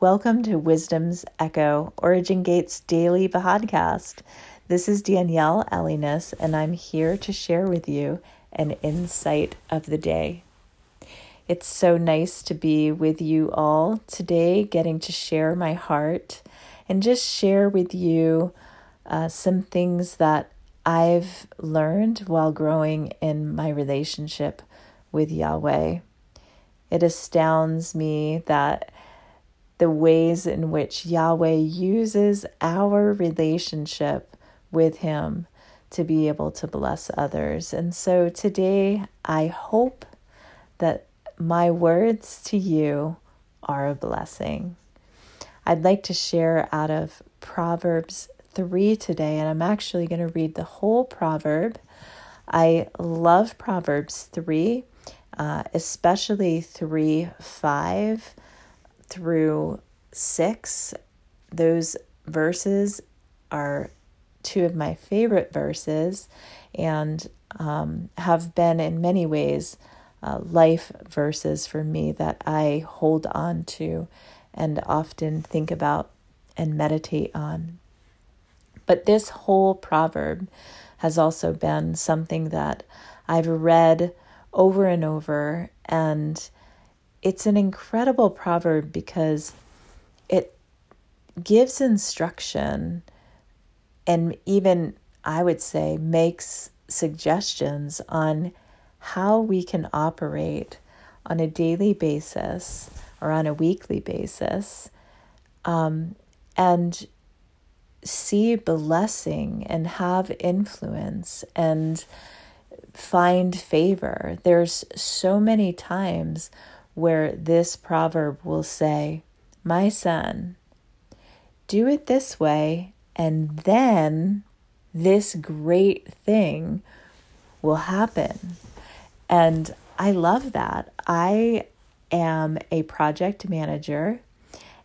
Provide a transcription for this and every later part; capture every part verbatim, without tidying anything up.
Welcome to Wisdom's Echo, Origin Gates Daily Podcast. This is Danielle Aliness, and I'm here to share with you an insight of the day. It's so nice to be with you all today, getting to share my heart and just share with you uh, some things that I've learned while growing in my relationship with Yahweh. It astounds me that the ways in which Yahweh uses our relationship with Him to be able to bless others. And so today, I hope that my words to you are a blessing. I'd like to share out of Proverbs three today, and I'm actually going to read the whole proverb. I love Proverbs three, uh, especially three five through six. Those verses are two of my favorite verses and um, have been in many ways uh, life verses for me that I hold on to and often think about and meditate on. But this whole proverb has also been something that I've read over and over, and it's an incredible proverb because it gives instruction and even, I would say, makes suggestions on how we can operate on a daily basis or on a weekly basis um, and see blessing and have influence and find favor. There's so many times where this proverb will say, "My son, do it this way, and then this great thing will happen." And I love that. I am a project manager,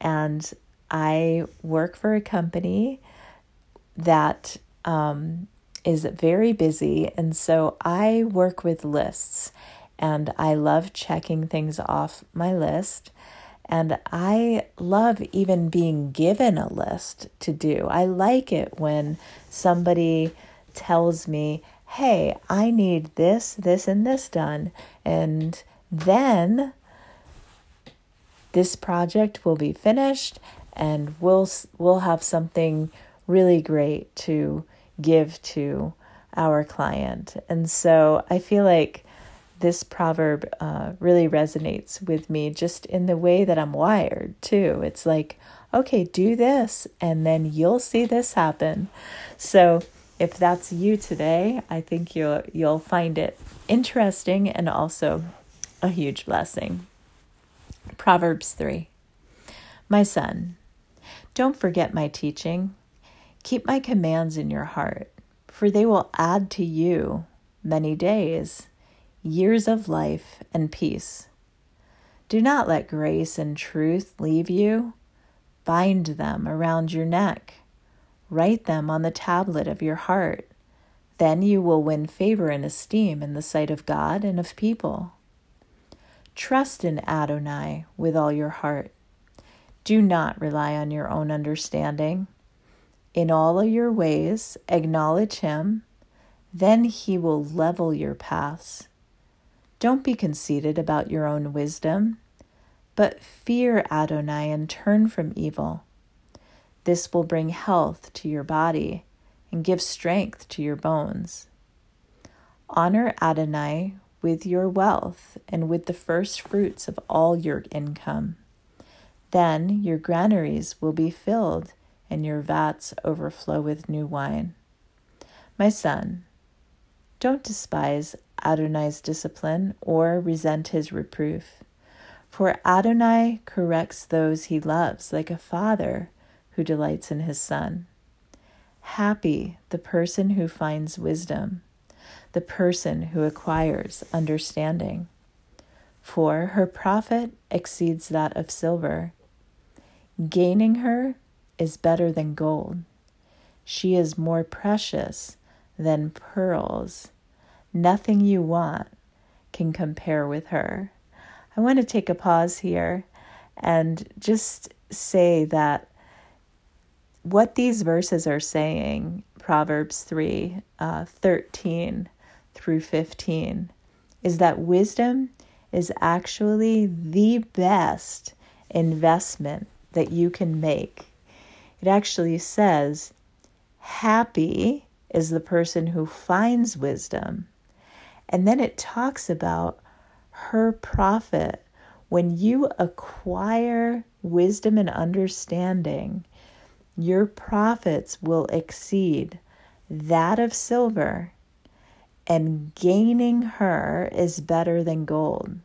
and I work for a company that um, is very busy. And so I work with lists, and I love checking things off my list. And I love even being given a list to do. I like it when somebody tells me, "Hey, I need this, this, and this done. And then this project will be finished, and we'll we'll have something really great to give to our client." And so I feel like this proverb uh, really resonates with me just in the way that I'm wired too. It's like, okay, do this and then you'll see this happen. So if that's you today, I think you'll, you'll find it interesting and also a huge blessing. Proverbs three. "My son, don't forget my teaching. Keep my commands in your heart, for they will add to you many days, years of life and peace. Do not let grace and truth leave you. Bind them around your neck. Write them on the tablet of your heart. Then you will win favor and esteem in the sight of God and of people. Trust in Adonai with all your heart. Do not rely on your own understanding. In all of your ways, acknowledge him. Then he will level your paths. Don't be conceited about your own wisdom, but fear Adonai and turn from evil. This will bring health to your body and give strength to your bones. Honor Adonai with your wealth and with the first fruits of all your income. Then your granaries will be filled and your vats overflow with new wine. My son, don't despise Adonai's discipline or resent his reproof. For Adonai corrects those he loves like a father who delights in his son. Happy the person who finds wisdom, the person who acquires understanding. For her profit exceeds that of silver. Gaining her is better than gold. She is more precious than pearls. Nothing you want can compare with her." I want to take a pause here and just say that what these verses are saying, Proverbs three, uh, thirteen through fifteen, is that wisdom is actually the best investment that you can make. It actually says, happy is the person who finds wisdom. And then it talks about her profit. When you acquire wisdom and understanding, your profits will exceed that of silver, and gaining her is better than gold.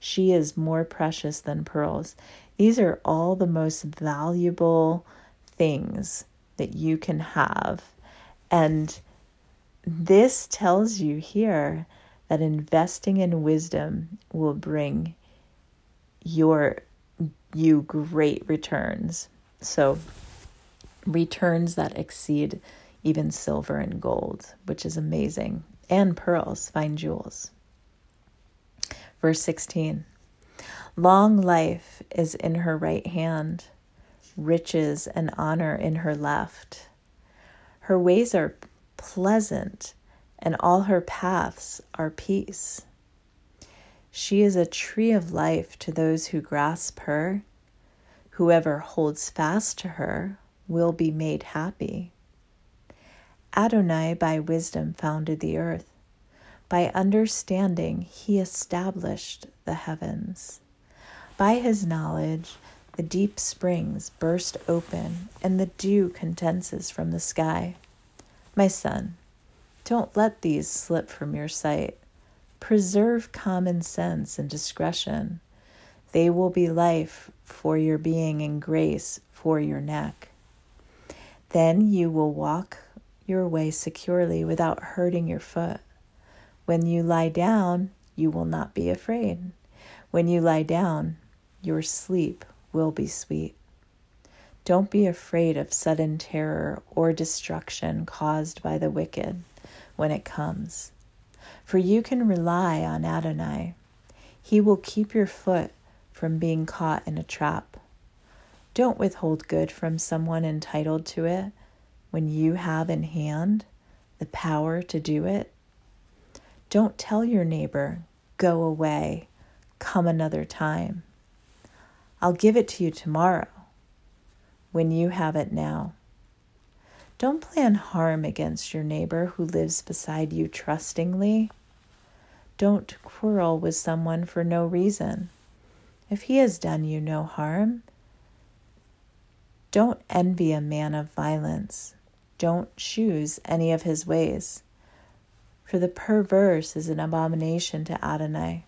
She is more precious than pearls. These are all the most valuable things that you can have. And this tells you here that investing in wisdom will bring your you great returns. So returns that exceed even silver and gold, which is amazing. And pearls, fine jewels. Verse sixteen, long life is in her right hand, riches and honor in her left. Her ways are pleasant, and all her paths are peace. She is a tree of life to those who grasp her. Whoever holds fast to her will be made happy. Adonai by wisdom founded the earth. By understanding, he established the heavens. By his knowledge, the deep springs burst open, and the dew condenses from the sky. My son, don't let these slip from your sight. Preserve common sense and discretion. They will be life for your being and grace for your neck. Then you will walk your way securely without hurting your foot. When you lie down, you will not be afraid. When you lie down, your sleep will be sweet. Don't be afraid of sudden terror or destruction caused by the wicked when it comes. For you can rely on Adonai. He will keep your foot from being caught in a trap. Don't withhold good from someone entitled to it when you have in hand the power to do it. Don't tell your neighbor, go away, come another time. I'll give it to you tomorrow when you have it now. Don't plan harm against your neighbor who lives beside you trustingly. Don't quarrel with someone for no reason. If he has done you no harm, don't envy a man of violence. Don't choose any of his ways. For the perverse is an abomination to Adonai,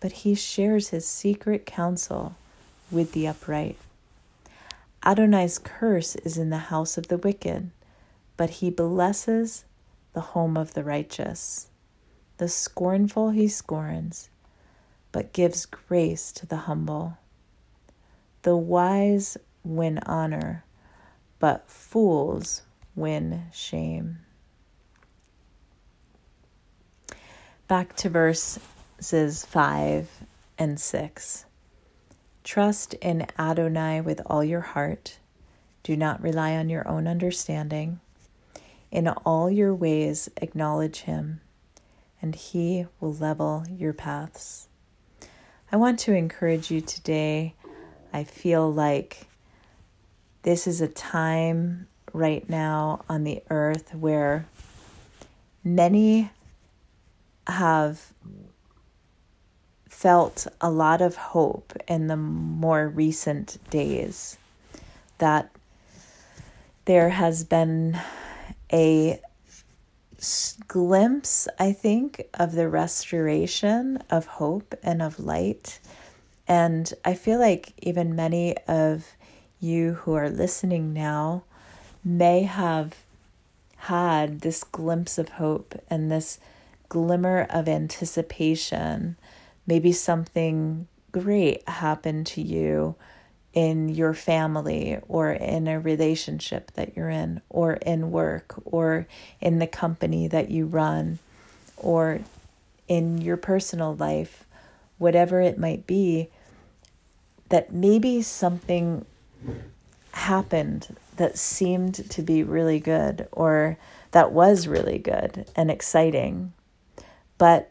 but he shares his secret counsel with the upright. Adonai's curse is in the house of the wicked, but he blesses the home of the righteous. The scornful he scorns, but gives grace to the humble. The wise win honor, but fools win shame. Back to verses five and six. Trust in Adonai with all your heart. Do not rely on your own understanding. In all your ways acknowledge him, and he will level your paths. I want to encourage you today. I feel like this is a time right now on the earth where many have felt a lot of hope in the more recent days, that there has been a glimpse, I think, of the restoration of hope and of light. And I feel like even many of you who are listening now may have had this glimpse of hope and this glimmer of anticipation. Maybe something great happened to you in your family or in a relationship that you're in, or in work, or in the company that you run, or in your personal life, whatever it might be, that maybe something happened that seemed to be really good, or that was really good and exciting, but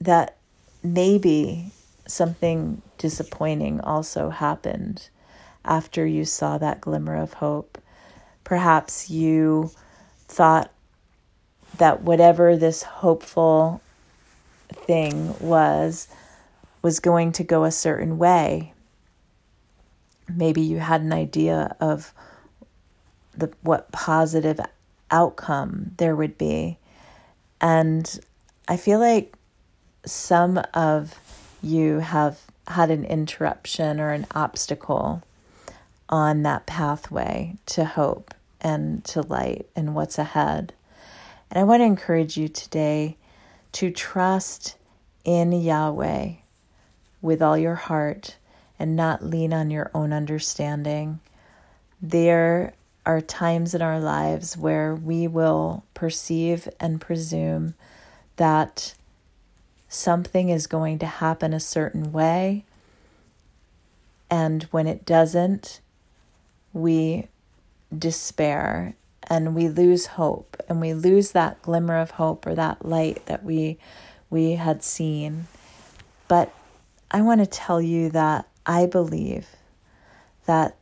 that maybe something disappointing also happened after you saw that glimmer of hope. Perhaps you thought that whatever this hopeful thing was, was going to go a certain way. Maybe you had an idea of the what positive outcome there would be. And I feel like some of you have had an interruption or an obstacle on that pathway to hope and to light and what's ahead. And I want to encourage you today to trust in Yahweh with all your heart and not lean on your own understanding. There are times in our lives where we will perceive and presume that something is going to happen a certain way. And when it doesn't, we despair and we lose hope and we lose that glimmer of hope or that light that we we had seen. But I want to tell you that I believe that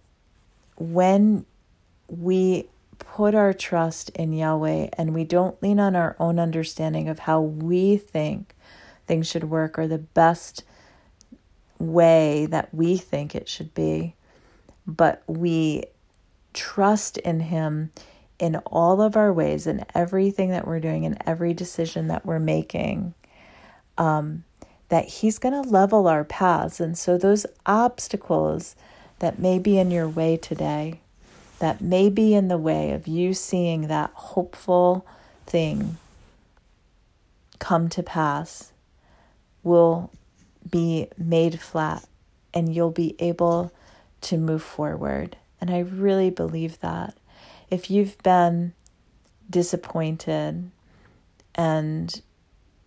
when we put our trust in Yahweh and we don't lean on our own understanding of how we think things should work or the best way that we think it should be, but we trust in Him in all of our ways, in everything that we're doing, in every decision that we're making, um, that He's going to level our paths. And so those obstacles that may be in your way today, that may be in the way of you seeing that hopeful thing come to pass, will be made flat and you'll be able to move forward. And I really believe that. If you've been disappointed and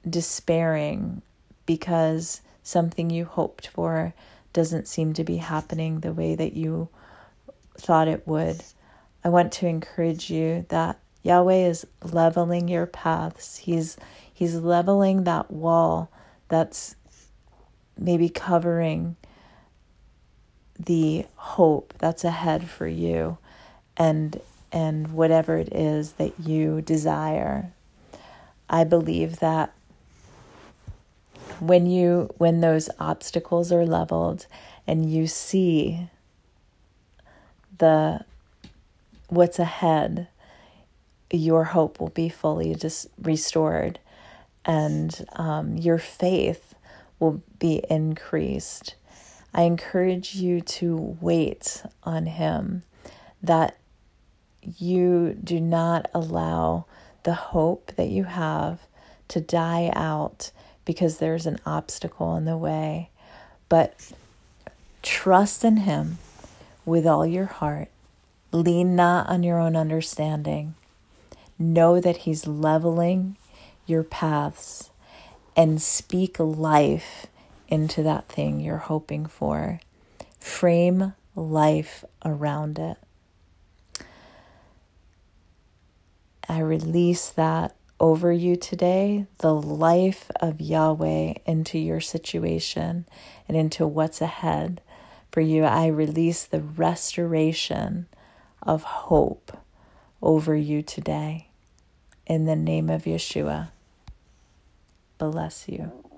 despairing because something you hoped for doesn't seem to be happening the way that you thought it would, I want to encourage you that Yahweh is leveling your paths. He's He's leveling that wall that's maybe covering the hope that's ahead for you and and whatever it is that you desire. I believe that when you when those obstacles are leveled and you see the what's ahead, your hope will be fully just restored, and um, your faith will be increased. I encourage you to wait on Him, that you do not allow the hope that you have to die out because there's an obstacle in the way, but trust in Him with all your heart. Lean not on your own understanding. Know that He's leveling your paths, and speak life into that thing you're hoping for. Frame life around it. I release that over you today, the life of Yahweh into your situation and into what's ahead for you. I release the restoration of hope over you today. In the name of Yeshua, bless you.